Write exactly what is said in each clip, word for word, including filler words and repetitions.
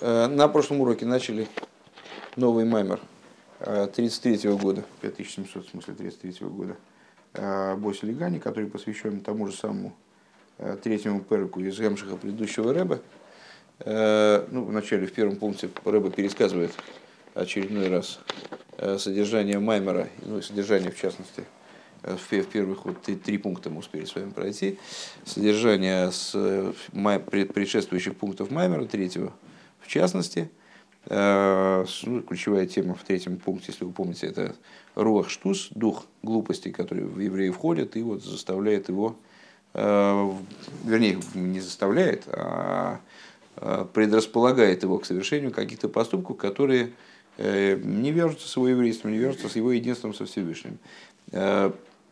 На прошлом уроке начали новый Маймер тридцать третьего года. пять тысяч семьсот, в смысле, тридцать третьего года. Боси леГани, который посвящен тому же самому третьему переку из Гэмшиха предыдущего Рэба. Ну, вначале, в первом пункте, Рэба пересказывает очередной раз содержание Маймера, ну и содержание, в частности, в первых вот три пункта мы успели с вами пройти. Содержание с предшествующих пунктов Маймера, третьего в частности. Ну, ключевая тема в третьем пункте, если вы помните, это Руах Штуз, дух глупости, который в еврея входит и вот заставляет его, вернее, не заставляет, а предрасполагает его к совершению каких-то поступков, которые не вяжутся с его еврейством, не вяжутся с его единством со Всевышним.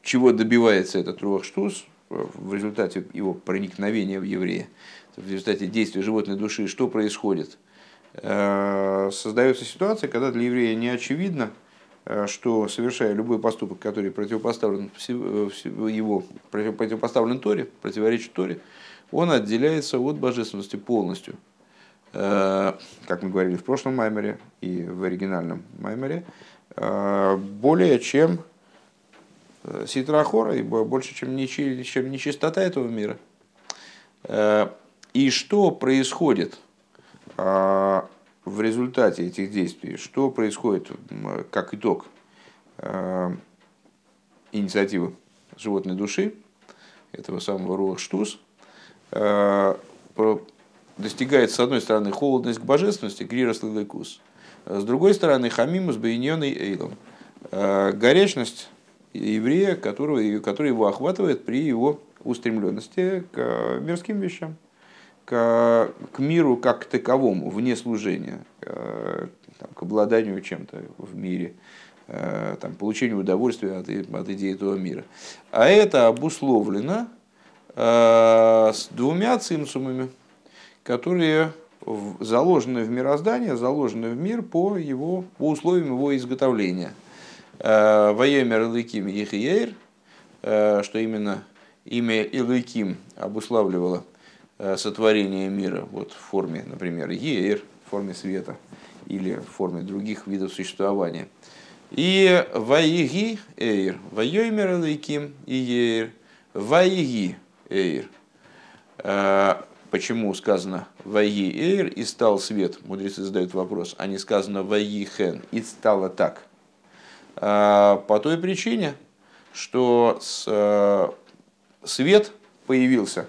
Чего добивается этот Руах Штуз в результате его проникновения в еврея, в результате действия животной души, что происходит? Создается ситуация, когда для еврея не очевидно, что, совершая любой поступок, который противопоставлен его, противопоставлен Торе, противоречит Торе, он отделяется от божественности полностью. Как мы говорили в прошлом Маймере и в оригинальном Маймере, более чем ситрахора, и больше, чем нечистота этого мира. И что происходит в результате этих действий? Что происходит как итог инициативы животной души, этого самого Руах Штуз? Достигает, с одной стороны, холодность к божественности, грирос лиликус, с другой стороны, хамимус бейньоней эйлом, горячность еврея, который, который его охватывает при его устремленности к мирским вещам, к, к миру как к таковому, вне служения, к, там, к обладанию чем-то в мире, там, получению удовольствия от, от идеи этого мира. А это обусловлено э, с двумя цимсумами, которые заложены в мироздание, заложены в мир по, его, по условиям его изготовления. Вайомер Лэким и Ейр, что именно имя Элыким обуславливало сотворение мира вот, в форме, например, Ейр, в форме света или в форме других видов существования. И Вайги Эйр, Вайомер Лэким и Ейр, Вайги Эйр. Почему сказано «Вайи эйр» и «стал свет»? Мудрецы задают вопрос. А не сказано «Вайи хэн» и «стало так». По той причине, что свет появился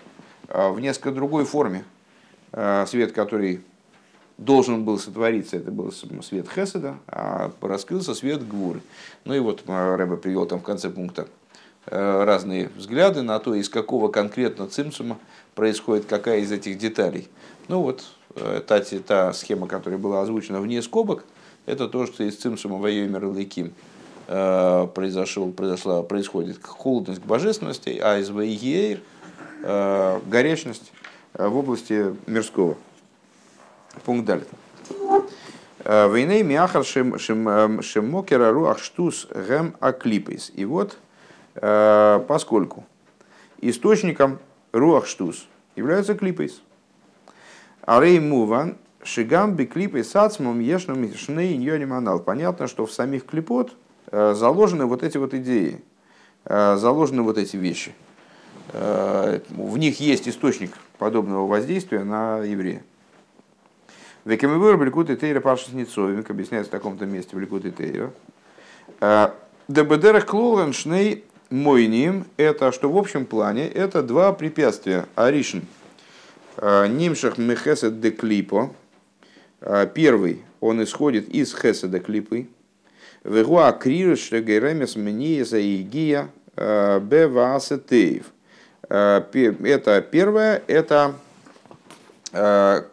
в несколько другой форме. Свет, который должен был сотвориться, это был свет Хеседа, а раскрылся свет Гвуры. Ну и вот Рэба привел там в конце пункта разные взгляды на то, из какого конкретно цимсума происходит какая из этих деталей. Ну вот, та, та схема, которая была озвучена вне скобок, это то, что из цимсума Вайомер Лэким происходит холодность к божественности, а из Вайгейер горячность в области мирского. Пункт далее. Вайней миахар шемокера руах штуз гэм аклипейс. И вот, поскольку источником руах штуз является клипейс. Арей муван шигамби клипейс ацмом ешном шней ньониманал. Понятно, что в самих клипот заложены вот эти вот идеи, заложены вот эти вещи. В них есть источник подобного воздействия на еврея. Векамивур в Ликуте Тейра Паша Шмойес объясняется в таком-то месте в Ликуте Тейра. Дебедерах клолен шней мойним, это что в общем плане, это два препятствия. Аришн, нимшах мехесед де клипо. Первый, он исходит из хеседа клипы. Вегуа крирш штегеремес мниеса игия беваасетеев. Это первое, это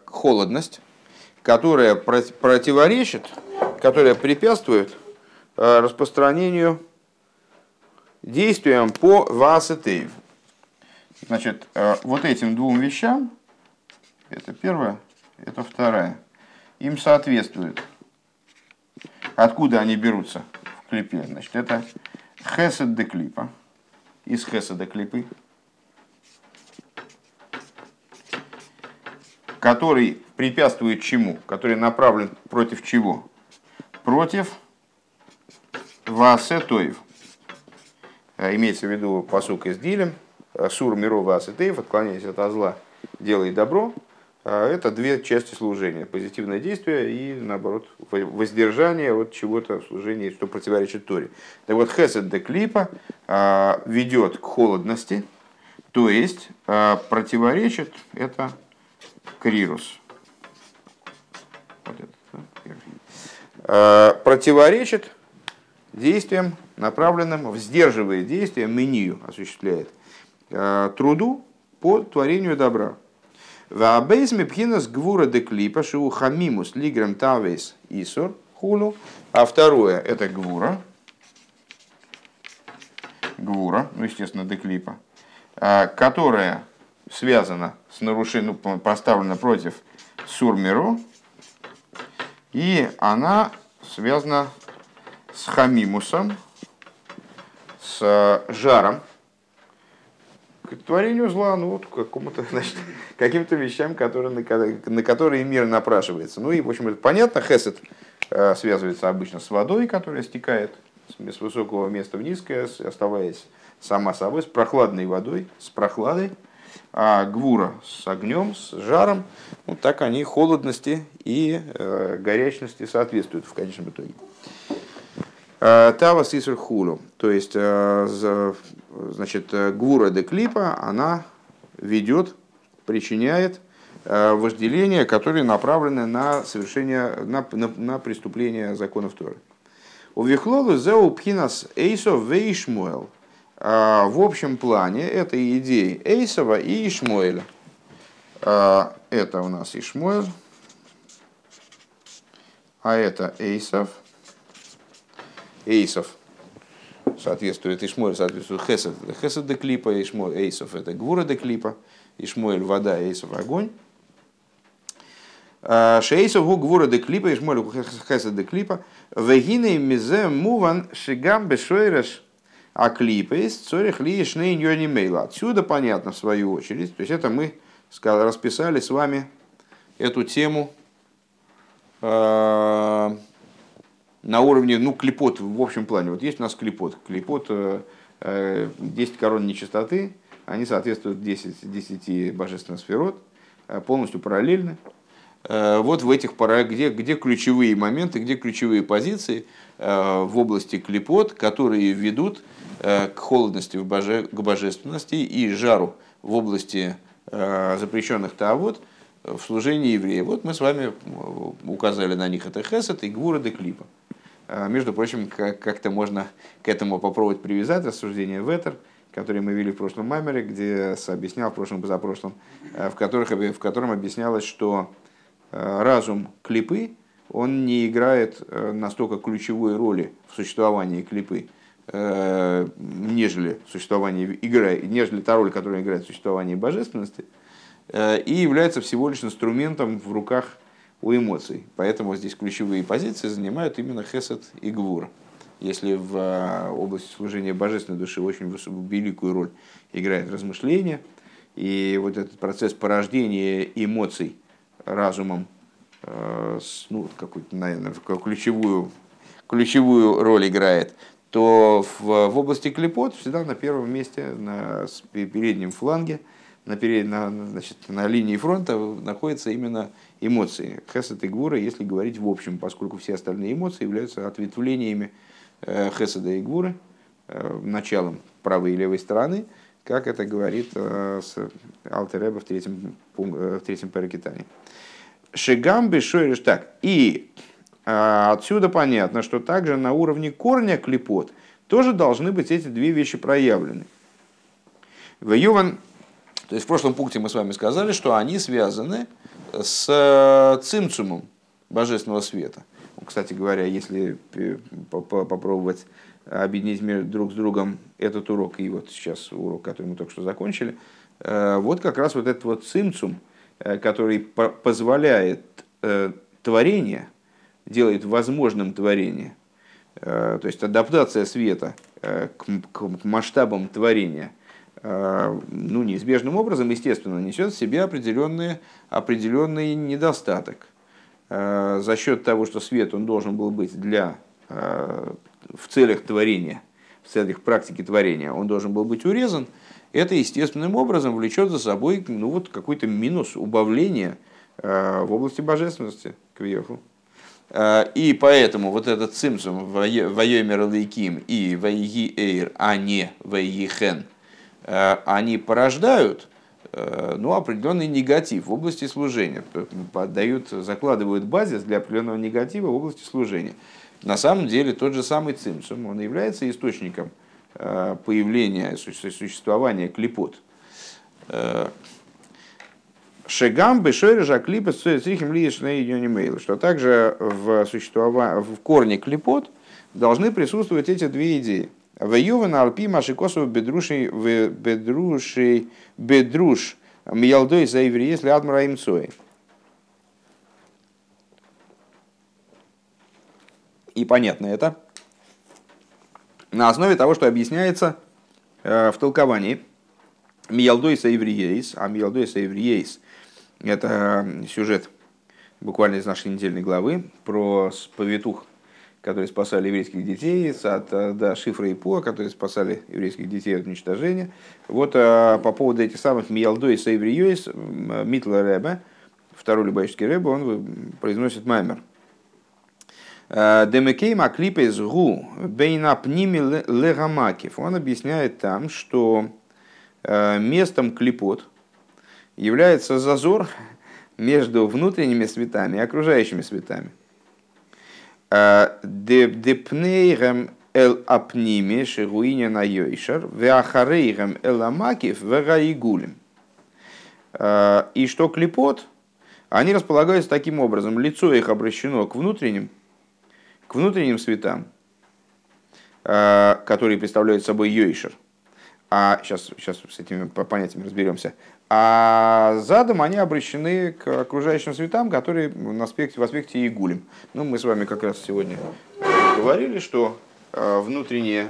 холодность, которая противоречит, которая препятствует распространению действиям по ваасетеев. Значит, вот этим двум вещам, это первое, это второе, им соответствует. Откуда они берутся в клипе? Значит, это хесед де клипа, из хеседа клипы, который препятствует чему? Который направлен против чего? Против ваасетоев. Имеется в виду пасук из Дилем. Сур миро ваасетоев, отклоняясь от зла, делай добро. Это две части служения. Позитивное действие и, наоборот, воздержание от чего-то в служении, что противоречит Торе. Так вот, хесед де клипа ведет к холодности, то есть противоречит это крирус. Вот это. Противоречит действиям, направленным, вздерживает действия, мению осуществляет труду по творению добра. А второе это гвура. Гвура, ну естественно, деклипа, которая связана с нарушением, ну, поставлена против сурмиру, и она связана с хамимусом, с жаром. К творению зла, ну вот, какому-то, значит, каким-то вещам, которые, на, на которые мир напрашивается. Ну и, в общем, это понятно, хесед э, связывается обычно с водой, которая стекает с, с высокого места в низкое, с, оставаясь сама собой, с прохладной водой, с прохладой, а гвура с огнем, с жаром. Ну так они холодности и э, горячности соответствуют в конечном итоге. Тавас Иср Хулю, то есть, значит, гвура де клипа, она ведет, причиняет вожделения, которые направлены на совершение, на, на, на преступление законов Торы. Увихлолу зеу пхинас эйсов ве Ишмуэл. В общем плане этой идеи Эйсова и Ишмуэля. Это у нас Ишмуэль, а это Эйсов. Эйсов соответствует Ишмуэль, соответствует Хесед. Хесед де клипа, Эйсов это гвура де клипа, Ишмуэль вода, Эйсов огонь. Шейсов у гвура де клипа, Ишмуэль у Хесед де клипа. Вегиней мизе муван шигам бешойреш аклипейс цорих лишней ньони мейла. Отсюда понятно в свою очередь. То есть это мы расписали с вами эту тему на уровне, ну, клипот в общем плане. Вот есть у нас клипот. Клипот, э, десять корон нечистоты, они соответствуют десяти божественных сферот, полностью параллельны. Э, вот в этих парах, где, где ключевые моменты, где ключевые позиции э, в области клипот, которые ведут э, к холодности, в боже, к божественности и жару в области э, запрещенных таавот, в служении евреев. Вот мы с вами указали на них это хесед и гвура де клипа. Между прочим, как-то можно к этому попробовать привязать рассуждение Ветер, которое мы вели в прошлом Маймере, где объяснял, в прошлом, позапрошлом, в, которых, в котором объяснялось, что разум клипы, он не играет настолько ключевой роли в существовании клипы, нежели, существование, игра, нежели та роль, которая играет в существовании божественности, и является всего лишь инструментом в руках у эмоций. Поэтому здесь ключевые позиции занимают именно хесед и гвура. Если в области служения божественной души очень высокую, великую роль играет размышление, и вот этот процесс порождения эмоций разумом, ну, какую-то, наверное, ключевую, ключевую роль играет, то в, в области клипот всегда на первом месте, на переднем фланге, На, перед, на, значит, на линии фронта находятся именно эмоции. Хесед и гвура, если говорить в общем, поскольку все остальные эмоции являются ответвлениями э, хеседа и гвуры, э, началом правой и левой стороны, как это говорит э, Алтер Ребе в третьем, э, в третьем паракитане. Шигам бешойриш. Так, и э, отсюда понятно, что также на уровне корня клипот тоже должны быть эти две вещи проявлены. Вайован. То есть в прошлом пункте мы с вами сказали, что они связаны с цимсумом божественного света. Кстати говоря, если попробовать объединить друг с другом этот урок и вот сейчас урок, который мы только что закончили, вот как раз вот этот вот цимсум, который позволяет творение, делает возможным творение, то есть адаптация света к масштабам творения, ну, неизбежным образом, естественно, несет в себе определенный, определенный недостаток. За счет того, что свет он должен был быть для, в целях творения, в целях практики творения, он должен был быть урезан, это естественным образом влечет за собой, ну, вот, какой-то минус, убавление в области божественности к верху. И поэтому вот этот цимсум Вайомер Лэким и Вайгейер, а не Вайехен, они порождают, ну, определенный негатив в области служения, поддают, закладывают базис для определенного негатива в области служения. На самом деле тот же самый цимсум, он является источником появления, существования клипот. Шегамбы, шорежа, клипы, стрихим, лишные юнимейлы, что также в, существова... в корне клипот должны присутствовать эти две идеи. Ваюва на алпи машикосов бедрушей бедрушей бедруш миялдой заиври, если адмара им цой. И понятно это на основе того, что объясняется э, в толковании миялдой заивриейс, а миялдой заивриейс — это сюжет буквально из нашей недельной главы про повитух, которые спасали еврейских детей от, да, Шифра и Пуа, которые спасали еврейских детей от уничтожения. Вот по поводу этих самых «Миялдой Сейвриёйс» Митла Рэба, второй любавический Рэба, он произносит Маймер. «Демекейма клипэс гу бейна пними лэгамакив». Он объясняет там, что местом клипот является зазор между внутренними светами и окружающими светами. Депнейгем эл апниме шигуиня на Йошер, веахарейгем эл амакив вегаигулем. И что клипот, они располагаются таким образом: лицо их обращено к внутренним, к внутренним светам, которые представляют собой Йошер. А сейчас, сейчас с этими понятиями разберемся. А задом они обращены к окружающим светам, которые в аспекте, в аспекте игулем. Ну, мы с вами как раз сегодня говорили, что внутренние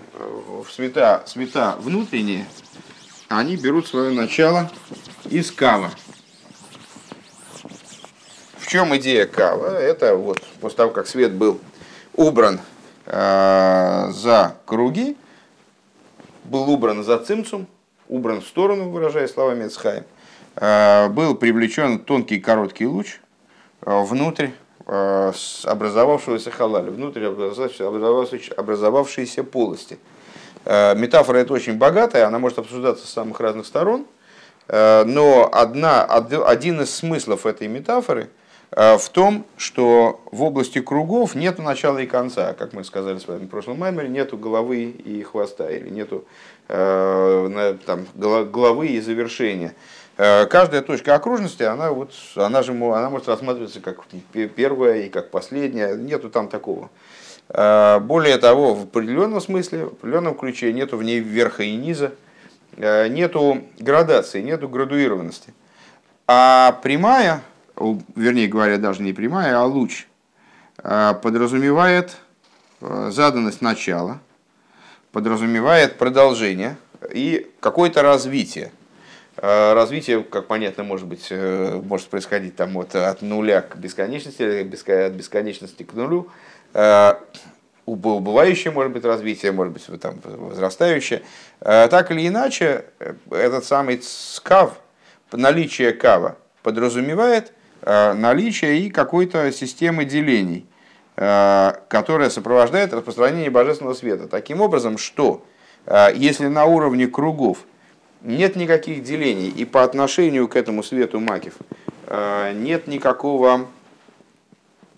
света, света внутренние, они берут свое начало из кава. В чем идея кава? Это вот после того, как свет был убран э, за круги, был убран за цимцум, убран в сторону, выражая словами Эцхаим, был привлечен тонкий короткий луч внутрь образовавшегося халаля, внутрь образовавшейся полости. Метафора эта очень богатая, она может обсуждаться с самых разных сторон, но одна, один из смыслов этой метафоры в том, что в области кругов нет начала и конца, как мы сказали с вами в прошлом маймере, нету головы и хвоста, или нету э, там, головы и завершения. Э, каждая точка окружности, она, вот, она, же, она может рассматриваться как первая и как последняя, нету там такого. Э, более того, в определенном смысле, в определенном ключе нету в ней верха и низа, э, нету градации, нету градуированности. А прямая, вернее говоря, даже не прямая, а луч, подразумевает заданность начала, подразумевает продолжение и какое-то развитие. Развитие, как понятно, может быть, может происходить там от, от нуля к бесконечности, от бесконечности к нулю. Убывающее, может быть, развитие, может быть, там, возрастающее. Так или иначе, этот самый скав, наличие кава, подразумевает наличие и какой-то системы делений, которая сопровождает распространение божественного света. Таким образом, что если на уровне кругов нет никаких делений, и по отношению к этому свету макиф нет никакого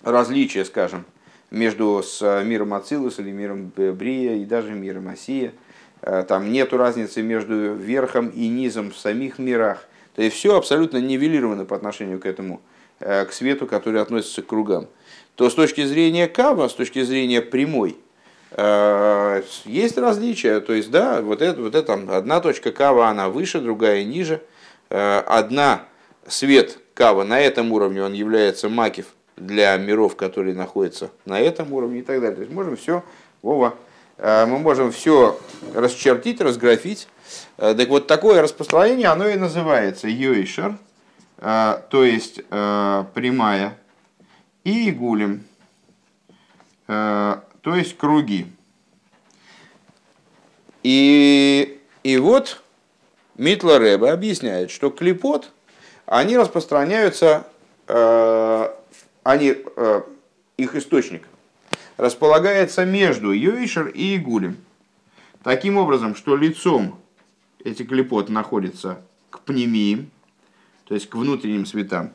различия, скажем, между с миром Ацилус или миром Брия и даже миром Осия, там нет разницы между верхом и низом в самих мирах, то есть все абсолютно нивелировано по отношению к этому, к свету, который относится к кругам, то с точки зрения кава, с точки зрения прямой, есть различия. То есть, да, вот это, вот это одна точка кава, она выше, другая ниже. Одна свет кава на этом уровне, он является макиф для миров, которые находятся на этом уровне, и так далее. То есть можем все, Вова, мы можем все расчертить, разграфить Так вот, такое распространение, оно и называется йошер, то есть прямая, и игулем, то есть круги. И, и вот Митла Рэба объясняет, что клипот, они распространяются, они, их источник располагается между йошер и игулем. Таким образом, что лицом эти клипот находятся к пнемиим, то есть к внутренним светам,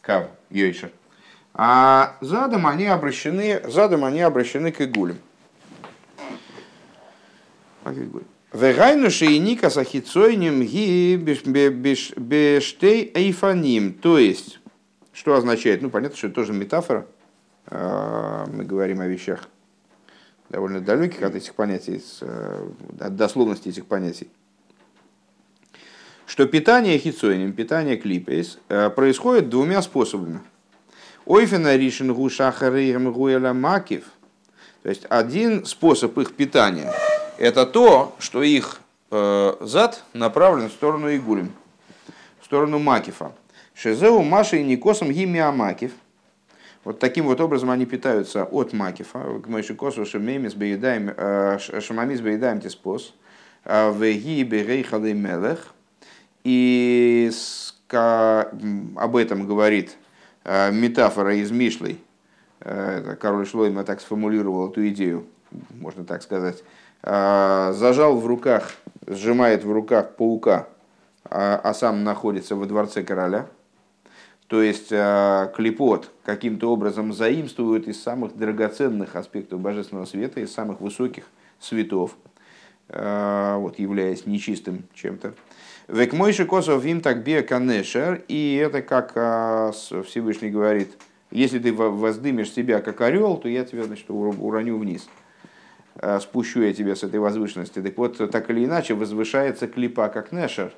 кав, йошер, а задом они обращены, задом они обращены к игулем. Вегайнуши и ника сахицойним ги бештей эйфаним. То есть, что означает? Ну, понятно, что это тоже метафора. Мы говорим о вещах довольно далеких от этих понятий, от дословности этих понятий. Что питание хицойним, питание клипейс, происходит двумя способами. Ойфена ришингу шахарием гуэля макив. То есть, один способ их питания – это то, что их э, зад направлен в сторону игулем, в сторону макифа. Шезеу маши и никосом гимиа макиф. Вот таким вот образом они питаются от макифа. Гмойшикосу шамамис бейдаем тиспос. Веги берейхады мелех. И об этом говорит э, метафора из Мишлей. Э, король Шлойма так сформулировал эту идею, можно так сказать. Зажал в руках, сжимает в руках паука, а сам находится во дворце короля. То есть клипот каким-то образом заимствует из самых драгоценных аспектов божественного света, из самых высоких светов, вот, являясь нечистым чем-то. Век мойши косов им так бе канешер. И это как Всевышний говорит: если ты воздымешь себя как орел, то я тебя, значит, уроню вниз. Спущу я тебя с этой возвышенности. Так вот, так или иначе, возвышается клипа как нешер.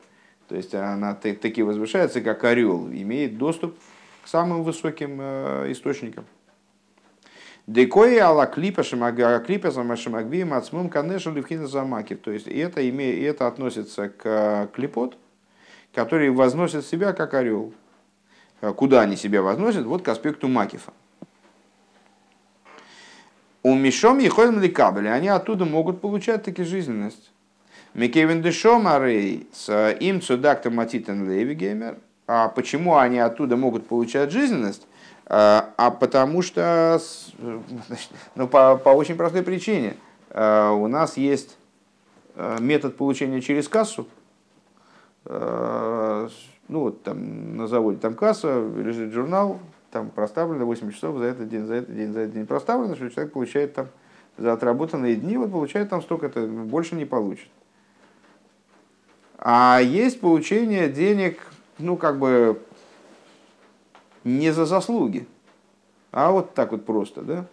То есть она таки возвышается, как орел, имеет доступ к самым высоким источникам. Декои ала клипа шамага клипа самашамагби мацмум канешер левхина замаки. То есть это, это относится к клипот, который возносит себя как орел. Куда они себя возносят? Вот к аспекту макифа. У мишом и ходим ли кабели, они оттуда могут получать таки жизненность. Микевин дешом арей с им цудактом матитен леви геймер. А почему они оттуда могут получать жизненность? А потому что, значит, ну, по, по очень простой причине. У нас есть метод получения через кассу. Ну вот там на заводе там касса, лежит журнал. Там проставлено восемь часов за этот день, за этот день, за этот день проставлено, что человек получает там за отработанные дни, вот получает там столько-то, больше не получит. А есть получение денег, ну как бы не за заслуги, а вот так вот просто, да?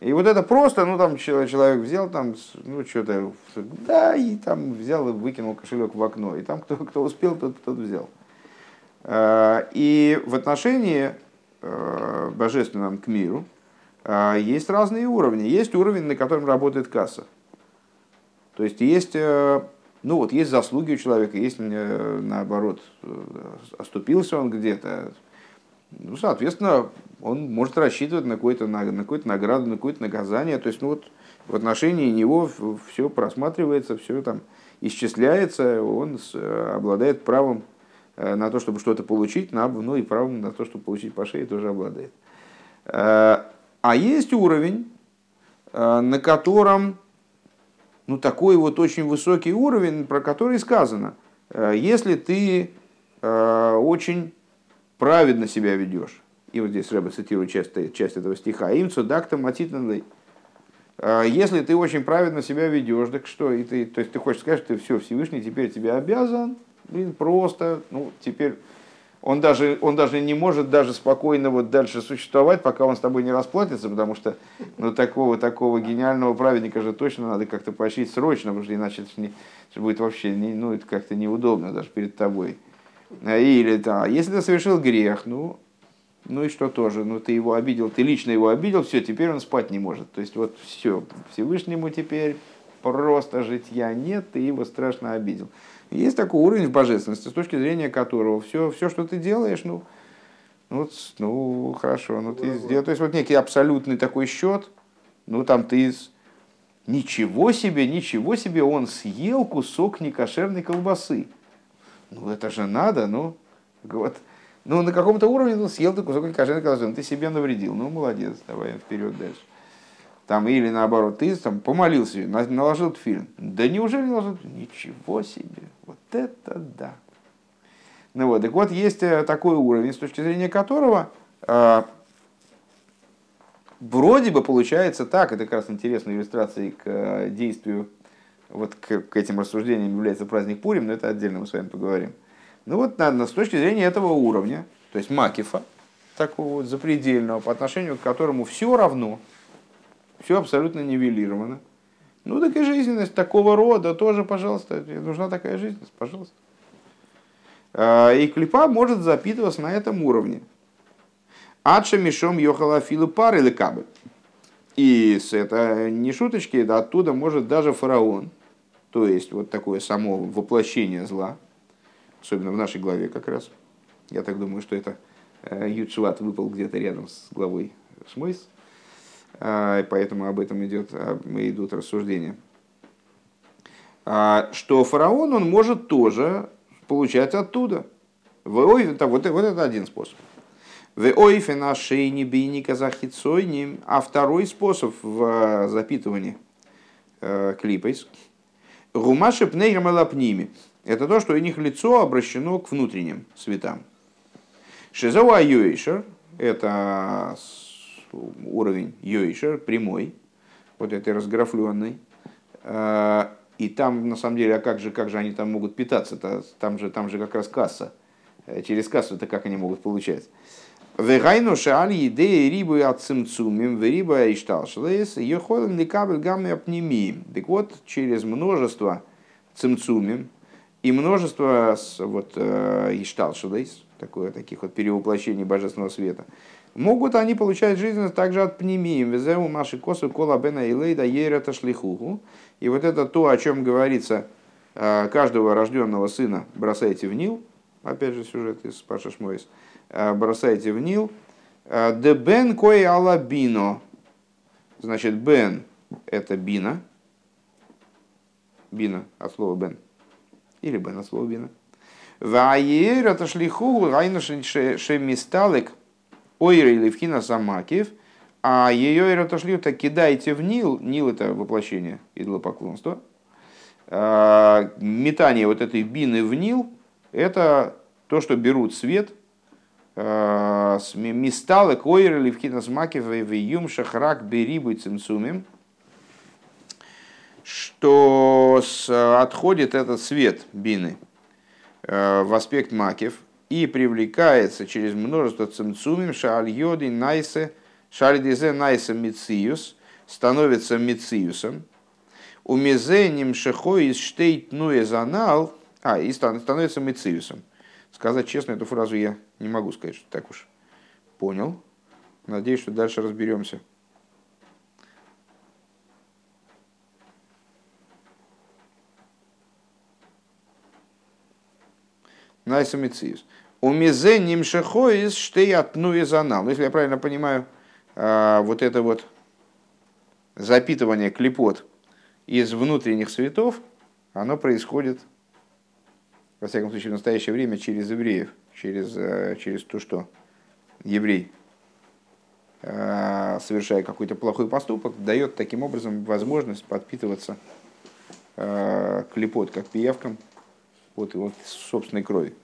И вот это просто, ну там человек взял там, ну что-то, да, и там взял и выкинул кошелек в окно, и там кто, кто успел, тот, тот взял. И в отношении божественном к миру есть разные уровни. Есть уровень, на котором работает касса. То есть есть, ну вот, есть заслуги у человека, есть наоборот, оступился он где-то. Ну, соответственно, он может рассчитывать на какую-то, на, на какую-то награду, на какое-то наказание. То есть, ну вот, в отношении него все просматривается, все там исчисляется, он обладает правом на то, чтобы что-то получить, на, ну и правом на то, чтобы получить по шее, тоже обладает. А есть уровень, на котором, ну такой вот очень высокий уровень, про который сказано, если ты очень праведно себя ведешь, и вот здесь Рэба цитирует часть, часть этого стиха, им цудактам атитнанлей, если ты очень праведно себя ведешь, так что, и ты, то есть ты хочешь сказать, что ты все, Всевышний теперь тебе обязан. Блин, просто, ну, теперь он даже, он даже не может даже спокойно вот дальше существовать, пока он с тобой не расплатится, потому что ну, такого, такого гениального праведника же точно надо как-то поощрить срочно, потому что иначе это, не, это будет вообще не, ну, это как-то неудобно даже перед тобой. Или, да, если ты совершил грех, ну, ну и что тоже, ну, ты его обидел, ты лично его обидел, все, теперь он спать не может. То есть, вот все, Всевышнему теперь просто житья нет, ты его страшно обидел. Есть такой уровень в божественности, с точки зрения которого все, все что ты делаешь, ну, ну, ну хорошо, ну ты сделал. То есть вот некий абсолютный такой счет, ну там ты ничего себе, ничего себе, он съел кусок некошерной колбасы. Ну это же надо, ну вот. Ну, на каком-то уровне ну, съел ты кусок некошерной колбасы, ну, ты себе навредил, ну, молодец, давай вперед дальше. Там, или наоборот, ты там, помолился, наложил тфилин. Да неужели наложил? Ничего себе, вот это да. Ну вот, так вот, есть такой уровень, с точки зрения которого э, вроде бы получается так, это как раз интересной иллюстрацией к действию, вот к, к этим рассуждениям является праздник Пурим, но это отдельно мы с вами поговорим. Ну вот, надо, с точки зрения этого уровня, то есть Макифа, такого вот запредельного, по отношению к которому все равно, все абсолютно нивелировано. Ну, так и жизненность такого рода тоже, пожалуйста, нужна такая жизненность, пожалуйста. И клипа может запитываться на этом уровне. Адша мишом йохала филу пар или кабы. И это не шуточки, это оттуда может даже фараон, то есть вот такое само воплощение зла, особенно в нашей главе как раз. Я так думаю, что это Ют Шват выпал где-то рядом с главой Шмойес. Поэтому об этом идет, идут рассуждения. Что фараон, он может тоже получать оттуда. Вот это один способ. А второй способ в запитывании клипейс. Гумаши пнейгам лапними. Это то, что у них лицо обращено к внутренним светам. Шизова Йошер, это уровень Йошер, прямой, вот этой разграфленной. И там, на самом деле, а как же, как же они там могут питаться-то? Там же, там же как раз касса. Через кассу-то как они могут получать? Вегайну шааль еде рибу от цимсумим, вериба и шталшлес, йохолем ликабель гамме пнемиим. Так вот, через множество цимсумим, и множество вот, ишталшелейс, таких вот перевоплощений божественного света, могут они получать жизненность также от пнемиим, везему маши косу кола бена илейда ейр это шлихуху. И вот это то, о чем говорится, каждого рожденного сына бросайте в Нил, опять же сюжет из Паша Шмойес, бросайте в Нил, де бен кое ала бино, значит бен это бина, бина от слова бен, или бы на слово бина. Вайгейер это шлиху, гайнашин шемисталек, ойр или вхина самакив, а ее это шлиху, так кидайте в Нил, Нил это воплощение идолопоклонства. Метание вот этой бины в Нил, это то, что берут свет, мисталек, ойр или вхина самакив, виюм шахрак берибы цимсумим, что отходит этот свет бины в аспект макев и привлекается через множество цимцумим шаальйоди найсе шальдизе найсе мициюс, становится мициюсом, умизеним шехой из штейт нуезанал, а и становится мициюсом. Сказать честно, эту фразу я не могу сказать, что так уж понял. Надеюсь, что дальше разберемся. Найсомициус. Умизе нимшехо из штеятну из анал. Если я правильно понимаю, вот это вот запитывание клипот из внутренних светов, оно происходит, во всяком случае, в настоящее время через евреев, через, через то, что еврей, совершая какой-то плохой поступок, дает таким образом возможность подпитываться клипот, как пиявкам, вот, вот собственной крови.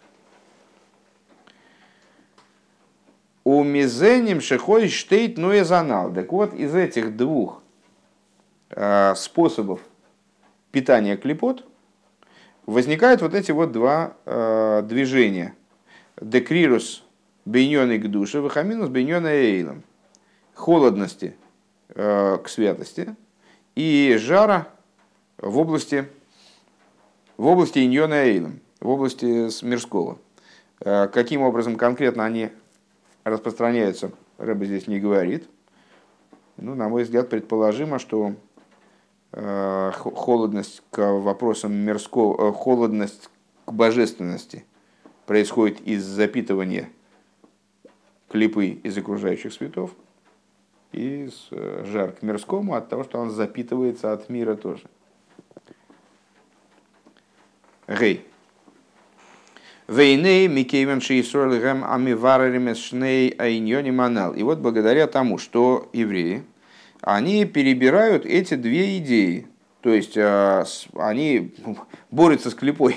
У мизеним шехой штейт нуэзанал. Так вот, из этих двух э, способов питания клипот возникают вот эти вот два э, движения. Декрирус бейнёны к душе, вахаминус бейнёны эйлом. Холодности э, к святости и жара в области... в области иньона эйлом, в области мирского. Каким образом конкретно они распространяются, Рэба здесь не говорит. Ну, на мой взгляд, предположимо, что холодность к вопросам мирского, холодность к божественности происходит из запитывания клипы из окружающих светов и жар к мирскому от того, что он запитывается от мира тоже. Гей. Вейней микейвем шиисроль гэм амиварарим шней айньони манал. И вот благодаря тому, что евреи, они перебирают эти две идеи. То есть они борются с клипой.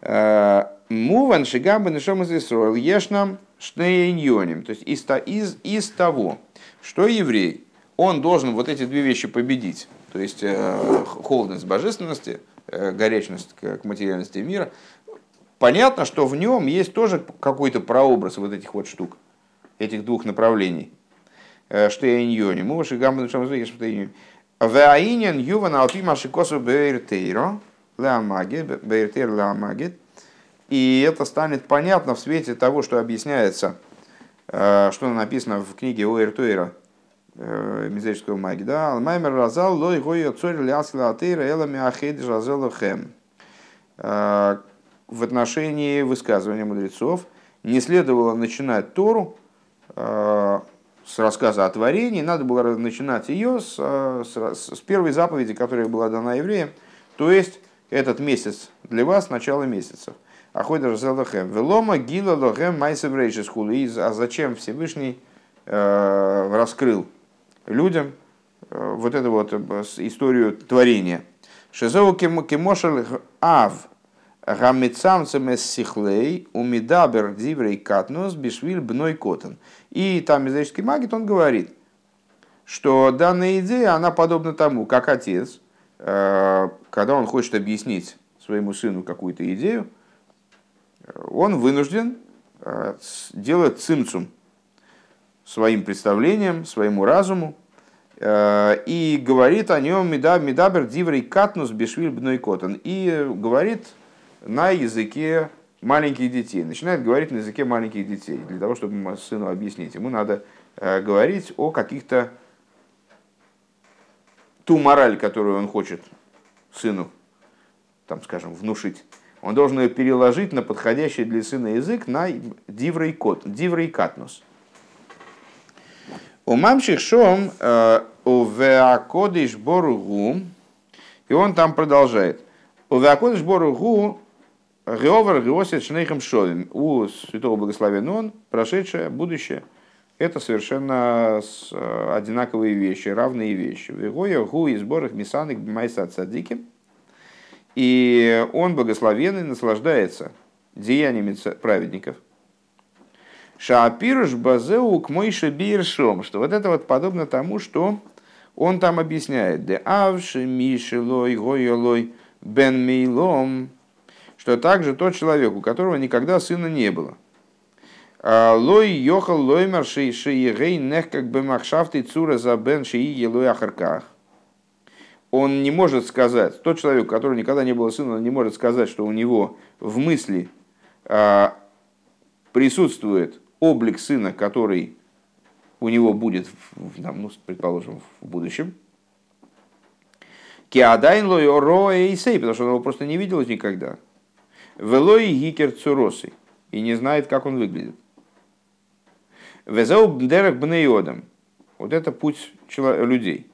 Муван шигам бенешом из Исруэль ешнам шней айньоним. То есть из, из, из того, что еврей, он должен вот эти две вещи победить. То есть холодность божественности, горячность к материальности мира. Понятно, что в нем есть тоже какой-то прообраз вот этих вот штук, этих двух направлений. Штейньони, муваши гамбан шамзуги штейньони. Ваинен юван алпи машикосу биртуира, ламагид, биртуира ламагид. И это станет понятно в свете того, что объясняется, что написано в книге Эйртейра мизерического Магида. Маймер разал лой гой отцорь лясла тейра элами ахед жазелухем. В отношении высказывания мудрецов не следовало начинать Тору э, с рассказа о творении, надо было начинать ее с, с, с первой заповеди, которая была дана евреям, то есть этот месяц для вас, начало месяца. Аходер зелохэм велома гила лохэм майсеврейши схули. А зачем Всевышний э, раскрыл людям э, вот эту вот историю творения? Шизову кемошель ав. И там мизерический Магид, он говорит, что данная идея, она подобна тому, как отец, когда он хочет объяснить своему сыну какую-то идею, он вынужден делать цимсум своим представлением, своему разуму, и говорит о нем «Медабер диврей катнус бешвиль бной котан». И говорит... на языке маленьких детей. Начинает говорить на языке маленьких детей. Для того, чтобы сыну объяснить, ему надо э, говорить о каких-то... ту мораль, которую он хочет сыну, там, скажем, внушить. Он должен ее переложить на подходящий для сына язык, на диврей катнус. У мамших шом у веакодиш боругу. И он там продолжает. У веакодиш боругу у святого благословенного он, прошедшее, будущее, это совершенно одинаковые вещи, равные вещи. И он благословенный наслаждается деяниями праведников. Что вот это вот подобно тому, что он там объясняет. Де авши мишелой гойолой бен мейлом. Что также тот человек, у которого никогда сына не было. Лой йохал лоймер шиегей нех как бы махшафты цура за бен шиеги лой ахарках. Он не может сказать, тот человек, у которого никогда не было сына, он не может сказать, что у него в мысли присутствует облик сына, который у него будет, ну, предположим, в будущем. Киадайн лой роэ исей, потому что он его просто не видел никогда. Велой гикер цуросы и не знает, как он выглядит. Везау бдерах бнеодам. Вот это путь людей.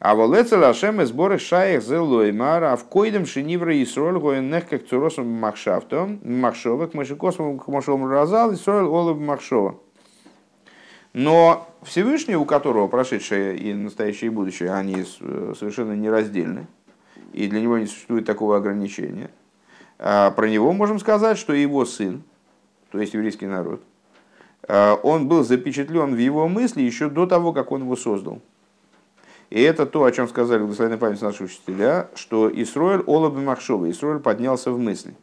А волеца лашем из борых шаях зелой мара, а в койдем шинивра и сроль гоеннех как цуросом махшавтом, махшова, к мышекосом к мошовому разал и сроль олоб махшова. Но Всевышний, у которого прошедшее и настоящее и будущее, они совершенно нераздельны, и для него не существует такого ограничения. Про него можем сказать, что его сын, то есть еврейский народ, он был запечатлен в его мысли еще до того, как он его создал. И это то, о чем сказали благословенная память нашего учителя, что Исруэль олабы махшова, Исруэль поднялся в мысли.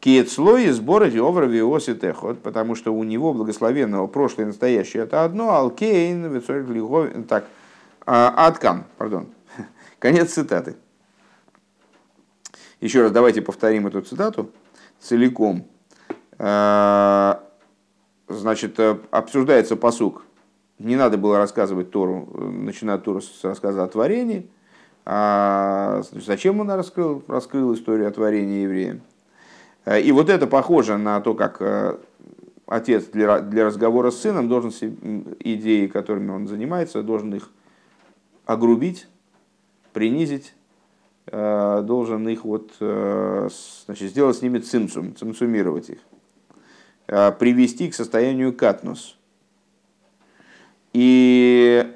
Киецлой изборы оврави оситехот, потому что у него благословенного прошлое и настоящее это одно, алкейн вецорик лиговин, так, аткан, пардон, конец цитаты. Еще раз давайте повторим эту цитату целиком. Значит, обсуждается пасук не надо было рассказывать Тору, начинать Тору с рассказа о творении. А зачем он раскрыл, раскрыл историю о творении евреям? И вот это похоже на то, как отец для, для разговора с сыном должен идеи, которыми он занимается, должен их огрубить, принизить, должен их вот, значит, сделать с ними цимсум, цимсумировать их, привести к состоянию катнус. И,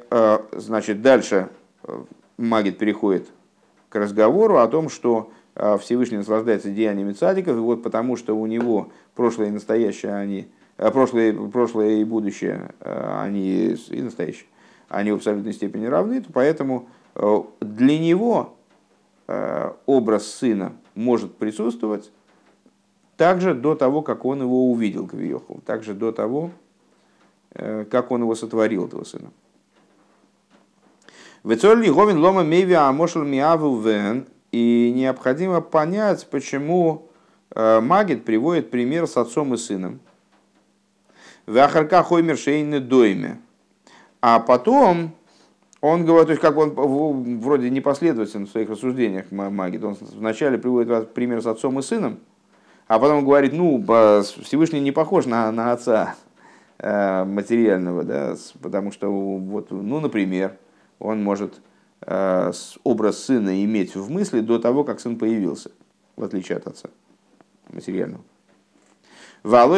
значит, дальше Магид переходит к разговору о том, что Всевышний наслаждается деяниями цадиков, и вот потому что у него прошлое и настоящее, они, прошлое, прошлое и будущее, они и настоящее, они в абсолютной степени равны, то поэтому для него образ сына может присутствовать также до того, как он его увидел, Кавиоху, также до того, как он его сотворил, этого сына. И необходимо понять, почему Магид приводит пример с отцом и сыном. А потом он говорит, то есть как он вроде непоследователен в своих рассуждениях, Магид, он вначале приводит пример с отцом и сыном, а потом говорит, ну, Всевышний не похож на, на отца материального, да, потому что, вот, ну, например, он может образ сына иметь в мысли до того, как сын появился, в отличие от отца материального. На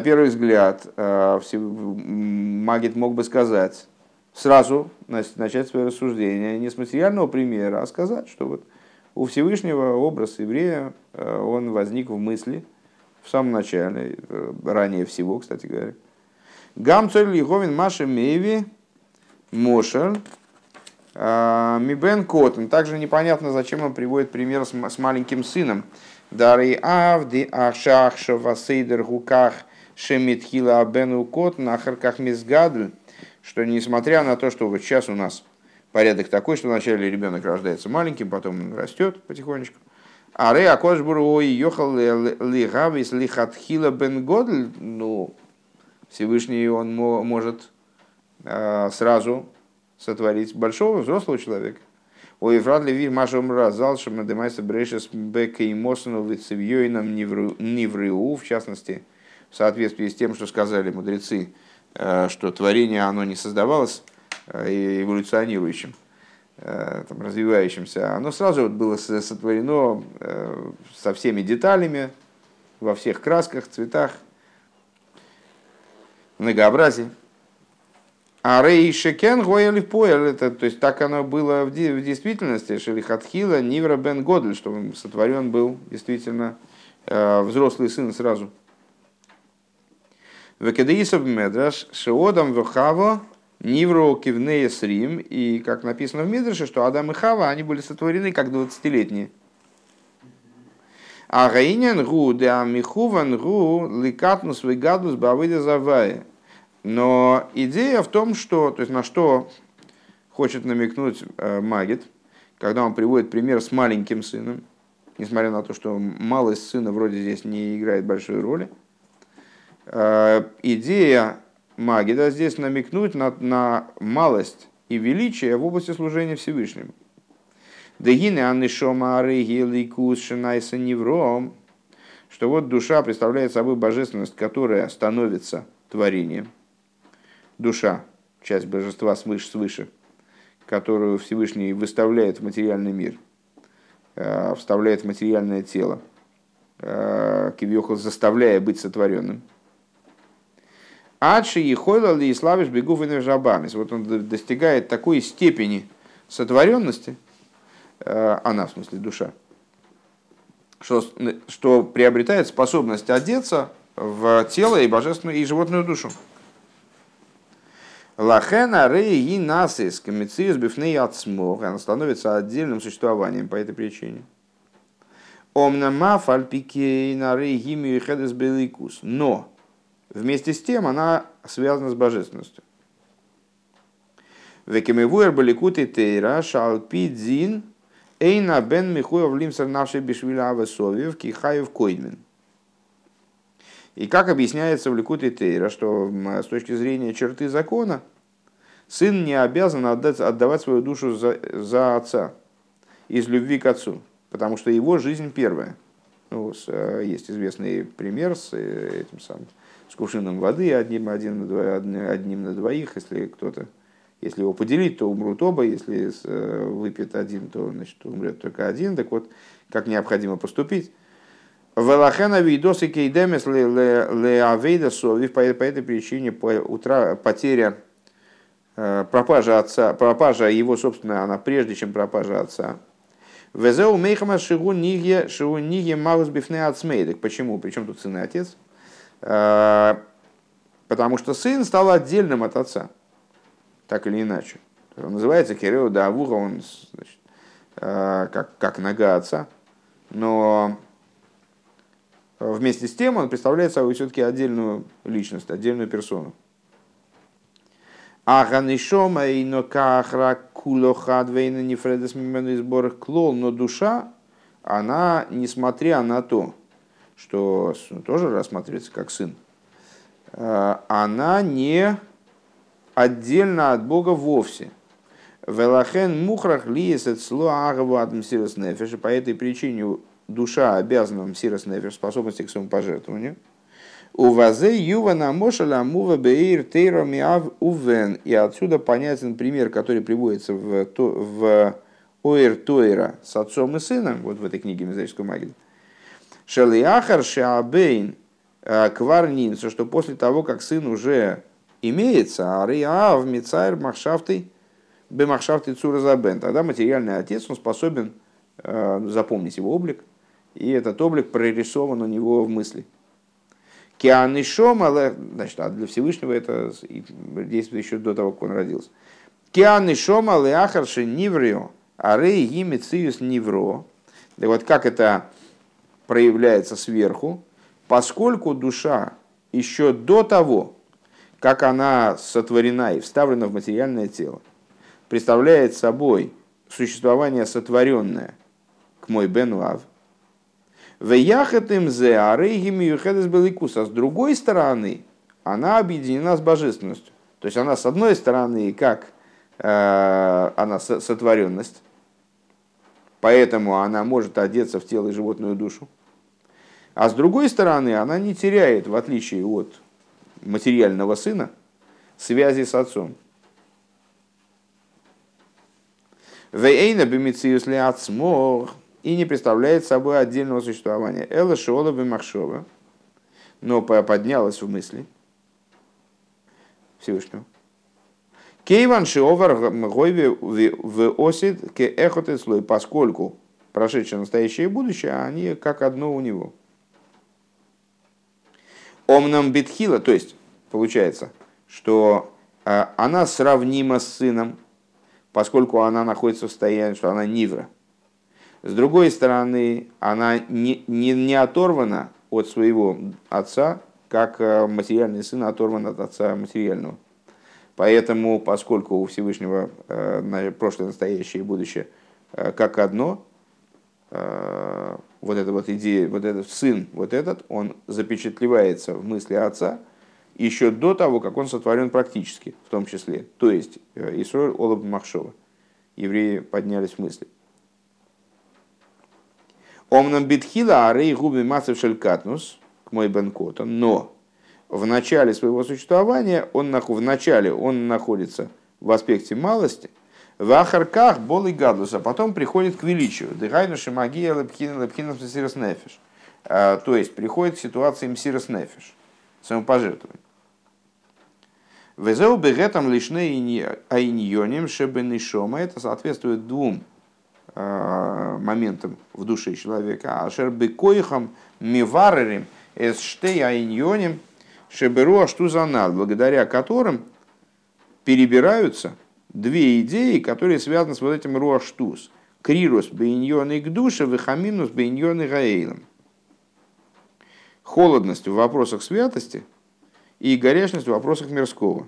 первый взгляд, Магид мог бы сказать, сразу начать свое рассуждение не с материального примера, а сказать, что вот у Всевышнего образ еврея, он возник в мысли в самом начале, ранее всего, кстати говоря. Гам цоль лиховин маше меви мошер мибен котен. Также непонятно, зачем он приводит пример с, с маленьким сыном. Дары авди ашах шавасейдер гуках шемитхила бену котен ахарках мизгадль. Что несмотря на то, что вот сейчас у нас порядок такой, что вначале ребенок рождается маленьким, потом он растет потихонечку. Аре, а кошбуру и ехал лигавис лихатхила бенгодль, ну, Всевышний он может сразу сотворить большого взрослого человека. У Ефрат Леви Машем разал, что Мадемайса Брешес Бека и Мосону Вицевьёйном Неврю, в частности, в соответствии с тем, что сказали мудрецы, что творение оно не создавалось эволюционирующим, там, развивающимся, оно сразу вот было сотворено э, со всеми деталями, во всех красках, цветах, многообразии. А рейшекен гояли поял, то есть так оно было в, де- в действительности, шелихатхила нивра бен годль, что он сотворен был действительно э, взрослый сын сразу. Векедеисов медраш шеодам вехаво нивро кивнеес рим, и как написано в Мидраше, что Адам и Хава, они были сотворены как двадцатилетние. А гаинен гу де амихуван гу ликатнус вигадус бавыде завае. Но идея в том, что, то есть на что хочет намекнуть Магид, когда он приводит пример с маленьким сыном, несмотря на то, что малость сына вроде здесь не играет большой роли, идея Магида здесь намекнуть на, на малость и величие в области служения Всевышнему. Что вот душа представляет собой божественность, которая становится творением. Душа, часть божества свыше, свыше, которую Всевышний выставляет в материальный мир, вставляет в материальное тело, кивьохол заставляя быть сотворенным. Адши и хойлал и славиш бегув и нержабамис. Вот он достигает такой степени сотворенности, она в смысле душа, что, что приобретает способность одеться в тело и божественную и животную душу. Лахена рей и насис комициус бифней отсмог. Она становится отдельным существованием по этой причине. Омнама фальпикей на рей гимию хедес беликус. Но вместе с тем она связана с божественностью. Векемевуэр баликуте тейра шалпидзин Эйна бен михуев лимсер нашей бешвиля авесовьев кихаев койдмин. И как объясняется в Ликуте Тейра, что с точки зрения черты закона, сын не обязан отдать, отдавать свою душу за, за отца, из любви к отцу, потому что его жизнь первая. Ну, с, есть известный пример с этим самым, с кувшином воды, одним, один на дво, одним на двоих, если кто-то, если его поделить, то умрут оба, если выпьет один, то значит, умрет только один. Так вот, как необходимо поступить. По этой причине потеря, пропажа отца, пропажа его собственная, она прежде, чем пропажа отца. Почему? Причем тут сын и отец? Потому что сын стал отдельным от отца, так или иначе. Он называется Кирео Давуха, он значит, как, как нога отца, но вместе с тем он представляет собой все-таки отдельную личность, отдельную персону. Но душа, она, несмотря на то, что тоже рассматривается как сын, она не отдельно от Бога вовсе. По этой причине душа обязана мсирос нефеш, способности к самопожертвованию. И отсюда понятен пример, который приводится в, в Эйртейра с отцом и сыном, вот в этой книге Мизрического Магида. Шелиахар шаабейн кварнин, что после того, как сын уже имеется, ариаав мицайр махшафты бемахшафты цуразабен, тогда материальный отец, он способен запомнить его облик, и этот облик прорисован у него в мысли. Значит, а для Всевышнего это действует еще до того, как он родился. Да вот как это проявляется сверху, поскольку душа еще до того, как она сотворена и вставлена в материальное тело, представляет собой существование сотворенное к мой бен лав. С другой стороны, она объединена с божественностью. То есть она, с одной стороны, как э, она сотворенность, поэтому она может одеться в тело и животную душу. А с другой стороны, она не теряет, в отличие от материального сына, связи с отцом. И не представляет собой отдельного существования. Элла шиола бе Махшова, но поднялась в мысли Всевышнего. Кейван шиовар в осид ке эхоте слой, поскольку прошедшее, настоящее и будущее, они как одно у него. Омнам битхила, то есть получается, что она сравнима с сыном, поскольку она находится в состоянии, что она нивра. С другой стороны, она не, не, не оторвана от своего отца, как материальный сын оторван от отца материального. Поэтому, поскольку у Всевышнего э, прошлое, настоящее и будущее э, как одно, э, вот эта вот идея, вот этот сын, вот этот, он запечатлевается в мысли отца еще до того, как он сотворен практически, в том числе. То есть, Исруэль олаб Махшова, евреи поднялись в мысли. Омнам битхила арей губи масев шелькатнус к мой бенкота, но в начале своего существования он в начале он находится в аспекте малости, в ахарках бол и гадлус, а потом приходит к величию. Дыхайну шимагия лепхина лепхина мсирос нефеш, то есть приходит к ситуации мсирос нефеш, самопожертвование. Везеу бегетам лишней айньоним шебенишома, это соответствует двум моментом в душе человека, а шербекоихам миварерим эсштей айньоним шеберуа штузанал, благодаря которым перебираются две идеи, которые связаны с вот этим руах штуз. Крирус бейньоны к душе, вихаминус бейньоны гаэйлам. Холодность в вопросах святости и горячность в вопросах мирского.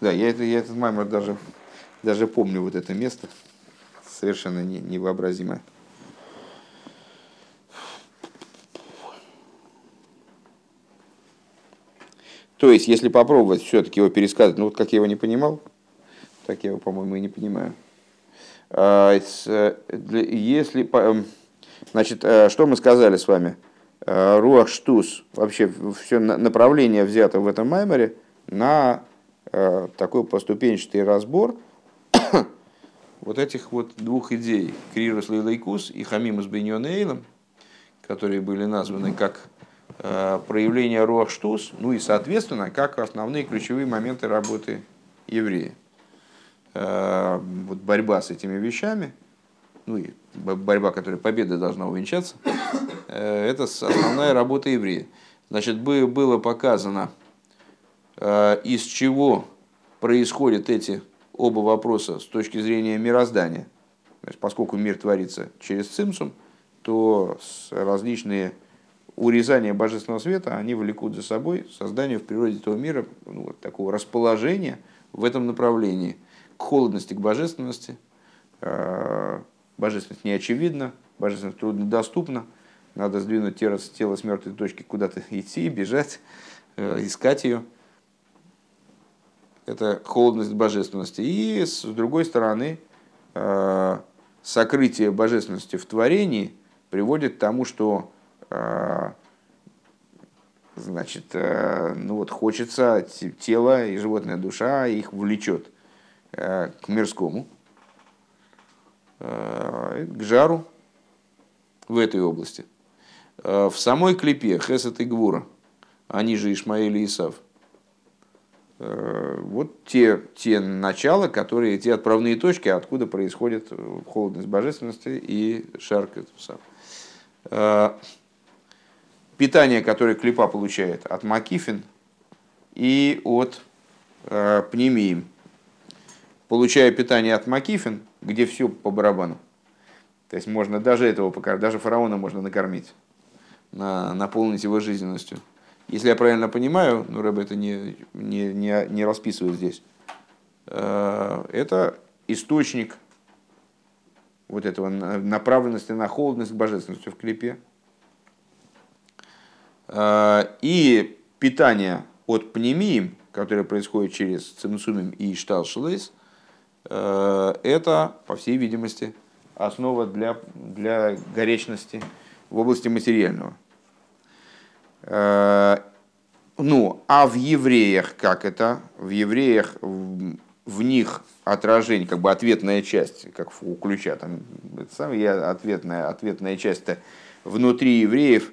Да, я, это, я этот маймер даже, даже помню, вот это место. Совершенно не, невообразимое. То есть, если попробовать все-таки его пересказать, ну вот как я его не понимал, так я его, по-моему, и не понимаю. Если, значит, что мы сказали с вами? Руах Штуз, вообще все направление взято в этом маймере на такой поступенчатый разбор вот этих вот двух идей, Крирус Лейлайкус и Хамимус Беньон Эйлом, которые были названы как проявление Руах Штуз, ну и, соответственно, как основные ключевые моменты работы еврея. Вот борьба с этими вещами, ну и борьба, которая победа должна увенчаться, это основная работа еврея. Значит, было показано, из чего происходят эти оба вопроса с точки зрения мироздания. Поскольку мир творится через цимсум, то различные урезания божественного света, они влекут за собой создание в природе этого мира, ну, вот такого расположения в этом направлении. К холодности, к божественности. Божественность неочевидна, божественность труднодоступна. Надо сдвинуть тело с мертвой точки, куда-то идти, бежать, искать ее. Это холодность божественности. И, с другой стороны, сокрытие божественности в творении приводит к тому, что, значит, ну вот хочется, тело и животная душа их влечет к мирскому, к жару в этой области. В самой клипе Хесед и Гвура, они же Ишмаэль и Исав, вот те, те начала, которые, те отправные точки, откуда происходит холодность божественности и жар к этому. Питание, которое клипа получает от Макифин и от пнемиим. Получая питание от Макифин, где все по барабану. То есть можно даже этого покормить, даже фараона можно накормить, на, наполнить его жизненностью. Если я правильно понимаю, ну Рэба это не, не, не, не расписывает здесь, это источник вот этого направленности на холодность к божественности в клипе. И питание от пнемиим, которое происходит через цимсумим и шталшелейс, это, по всей видимости, основа для, для горечности в области материального. Ну, а в евреях как это? В евреях в них отражение, как бы ответная часть, как у ключа, там, это самая ответная, ответная часть-то внутри евреев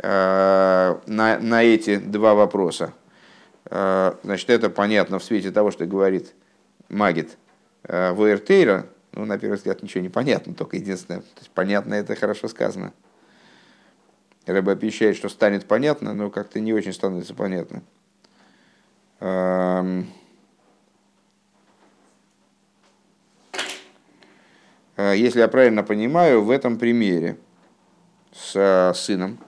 на, на эти два вопроса. Значит, это понятно в свете того, что говорит Магид. В Эйртейра, ну, на первый взгляд, ничего не понятно, только единственное, то есть, понятно, это хорошо сказано. Рэба обещает, что станет понятно, но как-то не очень становится понятно. Если я правильно понимаю, в этом примере с сыном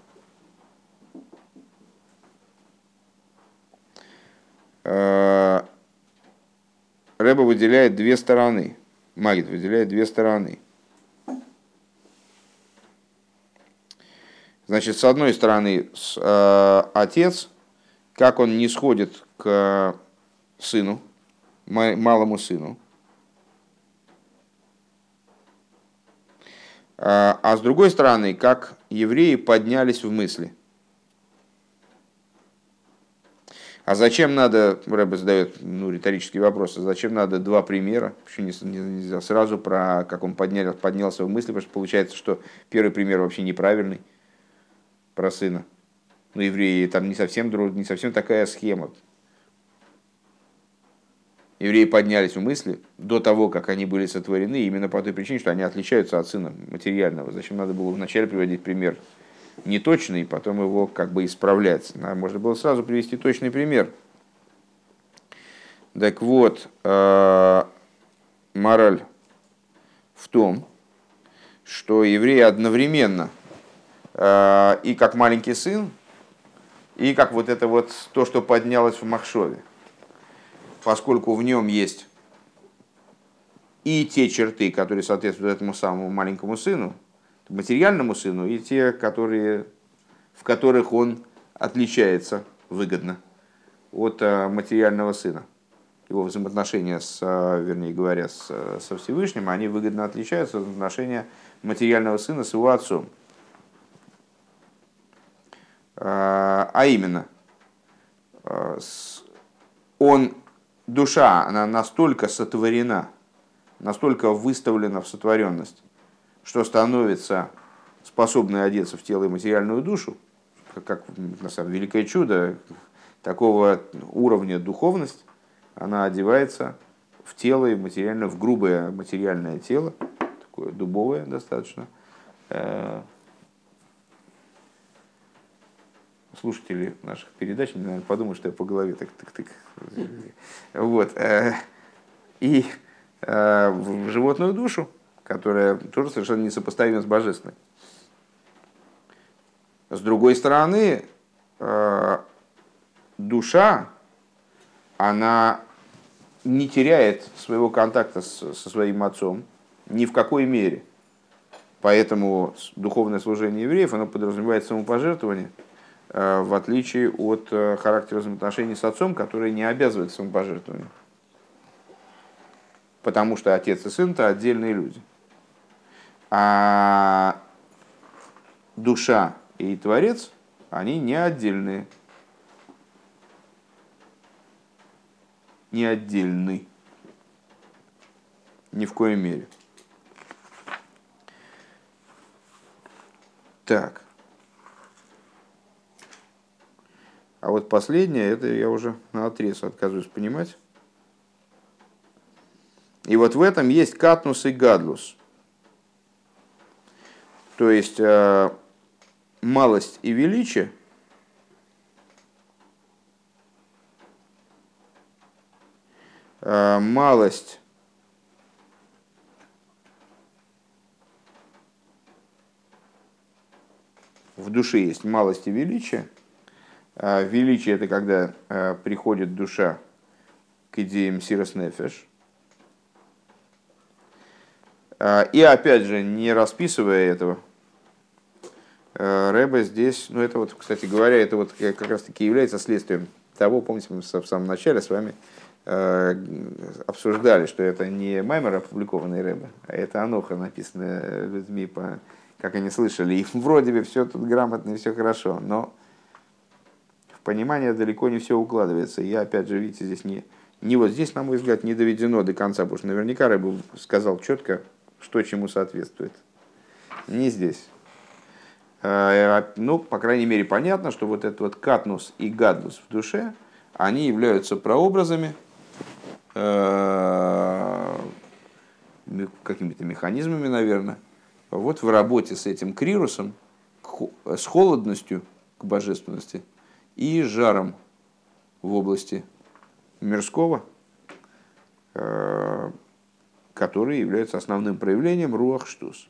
Рэба выделяет две стороны. Магид выделяет две стороны. Значит, с одной стороны, с, э, отец, как он не сходит к сыну, малому сыну. А с другой стороны, как евреи поднялись в мысли. А зачем надо, Рэба задает ну, риторический вопрос, а зачем надо два примера? Почему нельзя сразу про как он поднял, поднялся в мысли, потому что получается, что первый пример вообще неправильный про сына. Ну, евреи там не совсем, не совсем такая схема. Евреи поднялись в мысли до того, как они были сотворены, именно по той причине, что они отличаются от сына материального. Зачем надо было вначале приводить пример? Неточный, потом его как бы исправлять. Можно было сразу привести точный пример. Так вот, мораль в том, что евреи одновременно и как маленький сын, и как вот это вот то, что поднялось в Махшове. поскольку в нем есть и те черты, которые соответствуют этому самому маленькому сыну, материальному сыну, и те, которые, в которых он отличается выгодно от материального сына. Его взаимоотношения, с, вернее говоря, с, со Всевышним, они выгодно отличаются от отношения материального сына с его отцом. А именно, он, душа, она настолько сотворена, настолько выставлена в сотворенность, что становится способной одеться в тело и материальную душу, как на самом деле великое чудо, такого уровня духовность, она одевается в тело и материальное, в грубое материальное тело, такое дубовое достаточно. Слушатели наших передач, наверное, подумают, что я по голове так-так-так. Вот. И в животную душу, которая тоже совершенно несопоставима с божественной. С другой стороны, душа, она не теряет своего контакта со своим отцом ни в какой мере. Поэтому духовное служение евреев, оно подразумевает самопожертвование, в отличие от характера взаимоотношений с отцом, который не обязывает самопожертвованию. Потому что отец и сын-то отдельные люди. А душа и Творец, они не отдельные. Не отдельны. Ни в коей мере. Так. А вот последнее, это я уже наотрез отказываюсь понимать. И вот в этом есть катнус и гадлус. То есть, э, малость и величие, э, малость в душе есть малость и величие. Э, величие – это когда э, приходит душа к идее мсирас нефеш. И опять же, не расписывая этого, Рэба здесь, ну это вот, кстати говоря, это вот как раз таки является следствием того, помните, мы в самом начале с вами обсуждали, что это не Маймер опубликованный Рэба, а это Аноха, написанная людьми, по, как они слышали. И вроде бы все тут грамотно и все хорошо, но в понимание далеко не все укладывается. И опять же, видите, здесь не, не вот здесь, на мой взгляд, не доведено до конца, потому что наверняка Рэба сказал четко, что чему соответствует. Не здесь. Ну, по крайней мере, понятно, что вот этот вот катнус и гадлус в душе, они являются прообразами, какими-то механизмами, наверное. Вот в работе с этим крирусом, с холодностью к божественности и жаром в области мирского, который является основным проявлением руах штуз.